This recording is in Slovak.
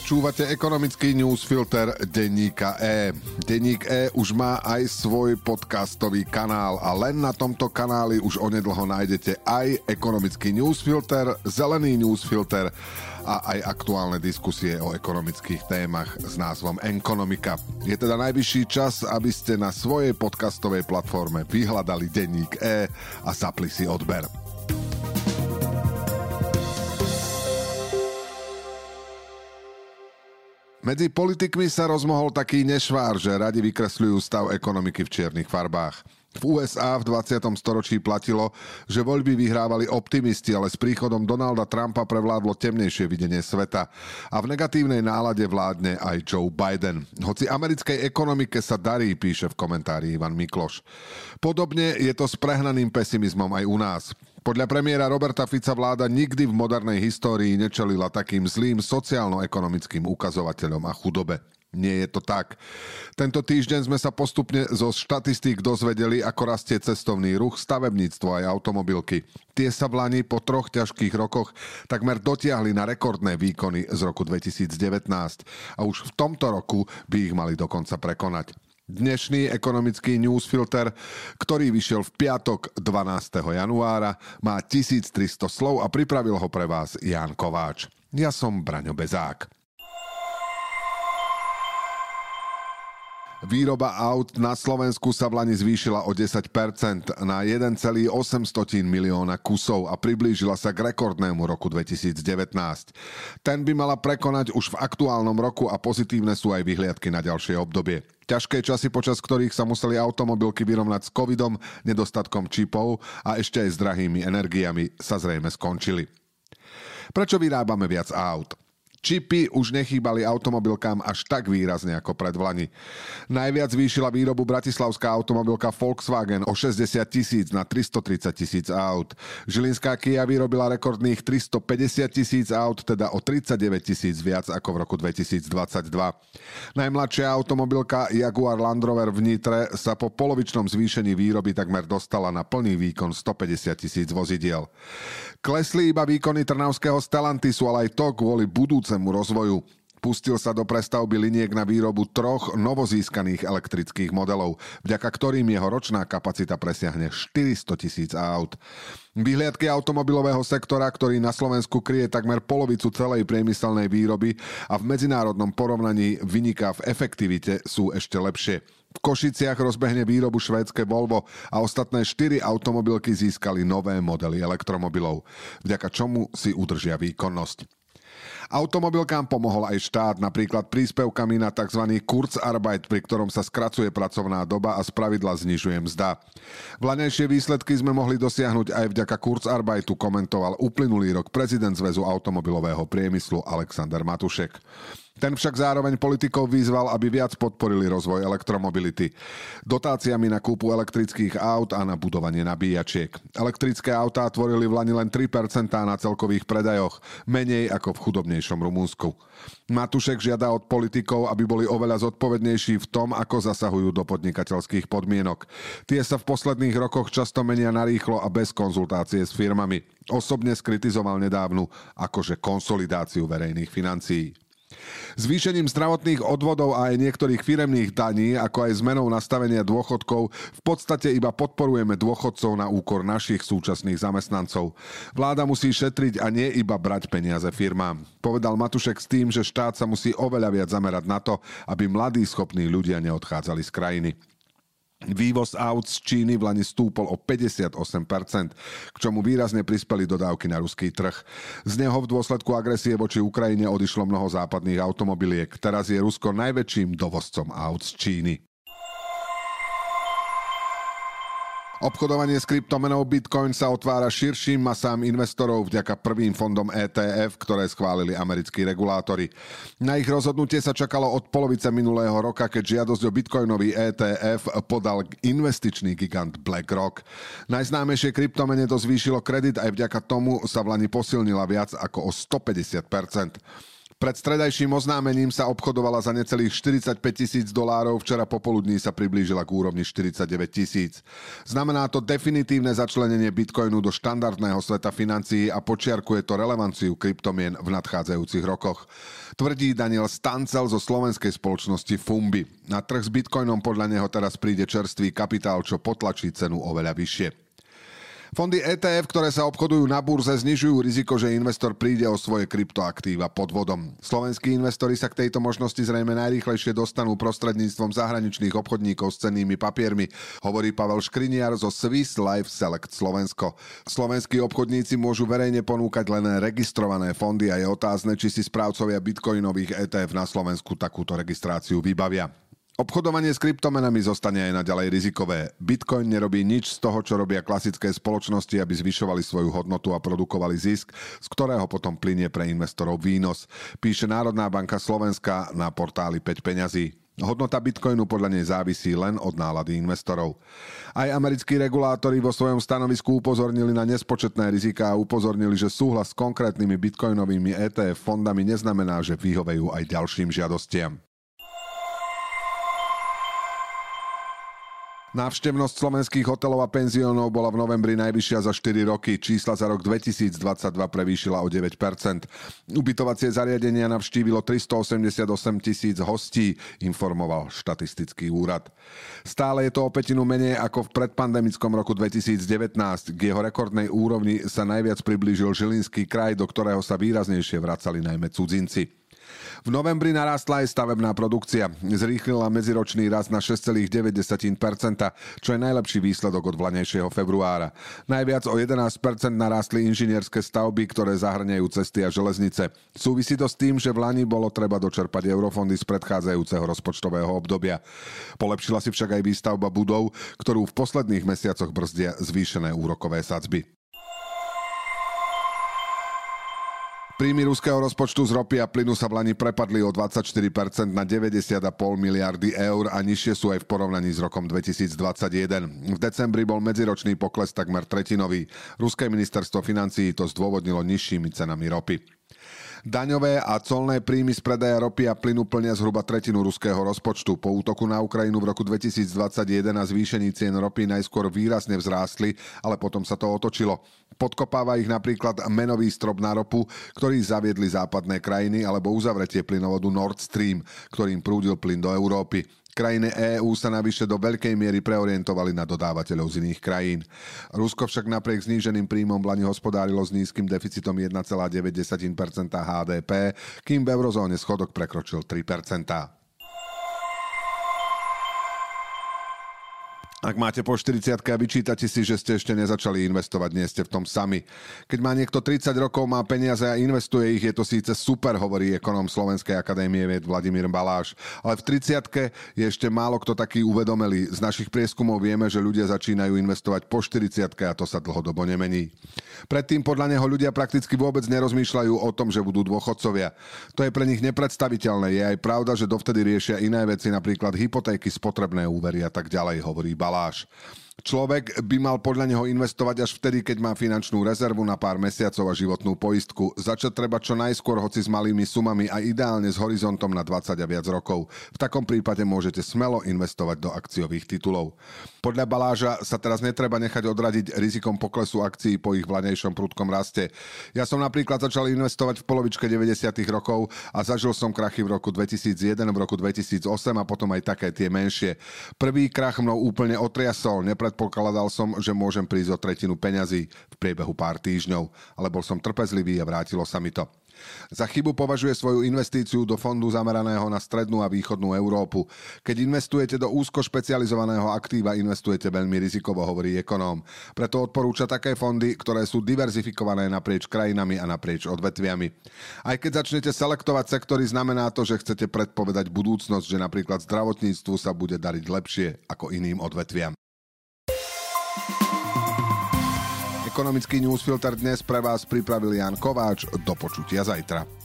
Počúvate ekonomický newsfilter Denníka E. Denník E už má aj svoj podcastový kanál a len na tomto kanáli už onedlho nájdete aj ekonomický newsfilter, zelený newsfilter a aj aktuálne diskusie o ekonomických témach s názvom Ekonomika. Je teda najvyšší čas, aby ste na svojej podcastovej platforme vyhľadali Denník E a zapli si odber. Medzi politikmi sa rozmohol taký nešvár, že radi vykresľujú stav ekonomiky v čiernych farbách. V USA v 20. storočí platilo, že voľby vyhrávali optimisti, ale s príchodom Donalda Trumpa prevládlo temnejšie videnie sveta. A v negatívnej nálade vládne aj Joe Biden. Hoci americkej ekonomike sa darí, píše v komentári Ivan Mikloš. Podobne je to s prehnaným pesimizmom aj u nás. Podľa premiéra Roberta Fica vláda nikdy v modernej histórii nečelila takým zlým sociálno-ekonomickým ukazovateľom a chudobe. Nie je to tak. Tento týždeň sme sa postupne zo štatistík dozvedeli, ako rastie cestovný ruch, stavebníctvo aj automobilky. Tie sa v lani po troch ťažkých rokoch takmer dotiahli na rekordné výkony z roku 2019 a už v tomto roku by ich mali dokonca prekonať. Dnešný ekonomický newsfilter, ktorý vyšiel v piatok 12. januára, má 1300 slov a pripravil ho pre vás Ján Kováč. Ja som Braňo Bezák. Výroba aut na Slovensku sa v lani zvýšila o 10% na 1,8 milióna kusov a priblížila sa k rekordnému roku 2019. Ten by mala prekonať už v aktuálnom roku a pozitívne sú aj vyhliadky na ďalšie obdobie. Ťažké časy, počas ktorých sa museli automobilky vyrovnať s covidom, nedostatkom čipov a ešte aj s drahými energiami, sa zrejme skončili. Prečo vyrábame viac aut? Čipy už nechýbali automobilkám až tak výrazne ako predvlani. Najviac zvýšila výrobu bratislavská automobilka Volkswagen o 60 000 na 330 000 aut. Žilinská Kia vyrobila rekordných 350 000 aut, teda o 39 000 viac ako v roku 2022. Najmladšia automobilka Jaguar Land Rover v Nitre sa po polovičnom zvýšení výroby takmer dostala na plný výkon 150 000 vozidiel. Klesli iba výkony trnavského Stellantisu, ale aj to kvôli budúcemu rozvoju. Pustil sa do prestavby liniek na výrobu troch novozískaných elektrických modelov, vďaka ktorým jeho ročná kapacita presiahne 400 000 aut. Vyhliadky automobilového sektora, ktorý na Slovensku kryje takmer polovicu celej priemyselnej výroby a v medzinárodnom porovnaní vyniká v efektivite, sú ešte lepšie. V Košiciach rozbehne výrobu švédske Volvo a ostatné 4 automobilky získali nové modely elektromobilov, vďaka čomu si udržia výkonnosť. Automobilkám pomohol aj štát, napríklad príspevkami na tzv. Kurzarbeit, pri ktorom sa skracuje pracovná doba a spravidla znižuje mzda. Vlanejšie výsledky sme mohli dosiahnuť aj vďaka Kurzarbeitu, komentoval uplynulý rok prezident Zväzu automobilového priemyslu Alexander Matušek. Ten však zároveň politikov vyzval, aby viac podporili rozvoj elektromobility dotáciami na kúpu elektrických aut a na budovanie nabíjačiek. Elektrické autá tvorili v lani len 3% na celkových predajoch, menej ako v chudobnejšom Rumunsku. Matušek žiada od politikov, aby boli oveľa zodpovednejší v tom, ako zasahujú do podnikateľských podmienok. Tie sa v posledných rokoch často menia narýchlo a bez konzultácie s firmami. Osobne skritizoval nedávnu akože konsolidáciu verejných financií. Zvýšením zdravotných odvodov a aj niektorých firemných daní, ako aj zmenou nastavenia dôchodkov, v podstate iba podporujeme dôchodcov na úkor našich súčasných zamestnancov. Vláda musí šetriť a nie iba brať peniaze firmám, povedal Matušek s tým, že štát sa musí oveľa viac zamerať na to, aby mladí schopní ľudia neodchádzali z krajiny. Vývoz aut z Číny v lani stúpol o 58%, k čomu výrazne prispeli dodávky na ruský trh. Z neho v dôsledku agresie voči Ukrajine odišlo mnoho západných automobiliek. Teraz je Rusko najväčším dovozcom aut z Číny. Obchodovanie s kryptomenou Bitcoin sa otvára širším masám investorov vďaka prvým fondom ETF, ktoré schválili americkí regulátori. Na ich rozhodnutie sa čakalo od polovice minulého roka, keď žiadosť o bitcoinový ETF podal investičný gigant BlackRock. Najznámejšie kryptomene to zvýšilo kredit, aj vďaka tomu sa v lani posilnila viac ako o 150%. Pred stredajším oznámením sa obchodovala za necelých $45,000, včera popoludní sa priblížila k úrovni $49,000. Znamená to definitívne začlenenie bitcoinu do štandardného sveta financií a počiarkuje to relevanciu kryptomien v nadchádzajúcich rokoch. Tvrdí Daniel Stancel zo slovenskej spoločnosti Fumbi. Na trh s bitcoinom podľa neho teraz príde čerstvý kapitál, čo potlačí cenu oveľa vyššie. Fondy ETF, ktoré sa obchodujú na burze, znižujú riziko, že investor príde o svoje kryptoaktíva podvodom. Slovenskí investori sa k tejto možnosti zrejme najrýchlejšie dostanú prostredníctvom zahraničných obchodníkov s cennými papiermi, hovorí Pavel Škriniar zo Swiss Life Select Slovensko. Slovenskí obchodníci môžu verejne ponúkať len registrované fondy a je otázne, či si správcovia bitcoinových ETF na Slovensku takúto registráciu vybavia. Obchodovanie s kryptomenami zostane aj naďalej rizikové. Bitcoin nerobí nič z toho, čo robia klasické spoločnosti, aby zvyšovali svoju hodnotu a produkovali zisk, z ktorého potom plynie pre investorov výnos, píše Národná banka Slovenska na portáli 5 peňazí. Hodnota bitcoinu podľa nej závisí len od nálady investorov. Aj americkí regulátori vo svojom stanovisku upozornili na nespočetné riziká a upozornili, že súhlas s konkrétnymi bitcoinovými ETF fondami neznamená, že vyhovejú aj ďalším žiadostiam. Návštevnosť slovenských hotelov a penziónov bola v novembri najvyššia za 4 roky. Čísla za rok 2022 prevýšila o 9%. Ubytovacie zariadenia navštívilo 388,000 hostí, informoval štatistický úrad. Stále je to o petinu menej ako v predpandemickom roku 2019. K jeho rekordnej úrovni sa najviac priblížil Žilinský kraj, do ktorého sa výraznejšie vracali najmä cudzinci. V novembri narastla aj stavebná produkcia. Zrýchlila medziročný rast na 6,9%, čo je najlepší výsledok od vlanejšieho februára. Najviac o 11% narastli inžinierske stavby, ktoré zahrňajú cesty a železnice. Súvisí to s tým, že v lani bolo treba dočerpať eurofondy z predchádzajúceho rozpočtového obdobia. Polepšila si však aj výstavba budov, ktorú v posledných mesiacoch brzdia zvýšené úrokové sadzby. Príjmy ruského rozpočtu z ropy a plynu sa v lani prepadli o 24% na 90,5 miliardy eur a nižšie sú aj v porovnaní s rokom 2021. V decembri bol medziročný pokles takmer tretinový. Ruské ministerstvo financií to zdôvodnilo nižšími cenami ropy. Daňové a colné príjmy z predaja ropy a plynu plnia zhruba tretinu ruského rozpočtu. Po útoku na Ukrajinu v roku 2021 a zvýšení cien ropy najskôr výrazne vzrástli, ale potom sa to otočilo. Podkopáva ich napríklad menový strop na ropu, ktorý zaviedli západné krajiny, alebo uzavretie plynovodu Nord Stream, ktorým prúdil plyn do Európy. Krajiny EÚ sa navyše do veľkej miery preorientovali na dodávateľov z iných krajín. Rusko však napriek zníženým príjmom v lani hospodárilo s nízkym deficitom 1,9% HDP, kým v eurozóne schodok prekročil 3%. Ak máte po 40-ke a vyčítate si, že ste ešte nezačali investovať, nie ste v tom sami. Keď má niekto 30 rokov, má peniaze a investuje ich, je to síce super, hovorí ekonóm Slovenskej akadémie vied Vladimír Baláš. Ale v 30-ke je ešte málo kto taký uvedomelý. Z našich prieskumov vieme, že ľudia začínajú investovať po 40-ke a to sa dlhodobo nemení. Predtým podľa neho ľudia prakticky vôbec nerozmýšľajú o tom, že budú dôchodcovia. To je pre nich nepredstaviteľné. Je aj pravda, že dovtedy riešia iné veci, napríklad hypotéky, spotrebné úvery a tak ďalej, hovorí Baláš. Človek by mal podľa neho investovať až vtedy, keď má finančnú rezervu na pár mesiacov a životnú poistku. Začať treba čo najskôr, hoci s malými sumami a ideálne s horizontom na 20 a viac rokov. V takom prípade môžete smelo investovať do akciových titulov. Podľa Baláža sa teraz netreba nechať odradiť rizikom poklesu akcií po ich vlanejšom prudkom raste. Ja som napríklad začal investovať v polovičke 90. rokov a zažil som krachy v roku 2001, v roku 2008 a potom aj také tie menšie. Prvý krach mnou úplne otriasol, nepredpokladal som, že môžem prísť o tretinu peňazí v priebehu pár týždňov, ale bol som trpezlivý a vrátilo sa mi to. Za chybu považuje svoju investíciu do fondu zameraného na strednú a východnú Európu. Keď investujete do úzko špecializovaného aktíva, investujete veľmi rizikovo, hovorí ekonóm. Preto odporúča také fondy, ktoré sú diverzifikované naprieč krajinami a naprieč odvetviami. Aj keď začnete selektovať sektory, znamená to, že chcete predpovedať budúcnosť, že napríklad zdravotníctvu sa bude dariť lepšie ako iným odvetviam. Ekonomický newsfilter dnes pre vás pripravil Ján Kováč. Do počutia zajtra.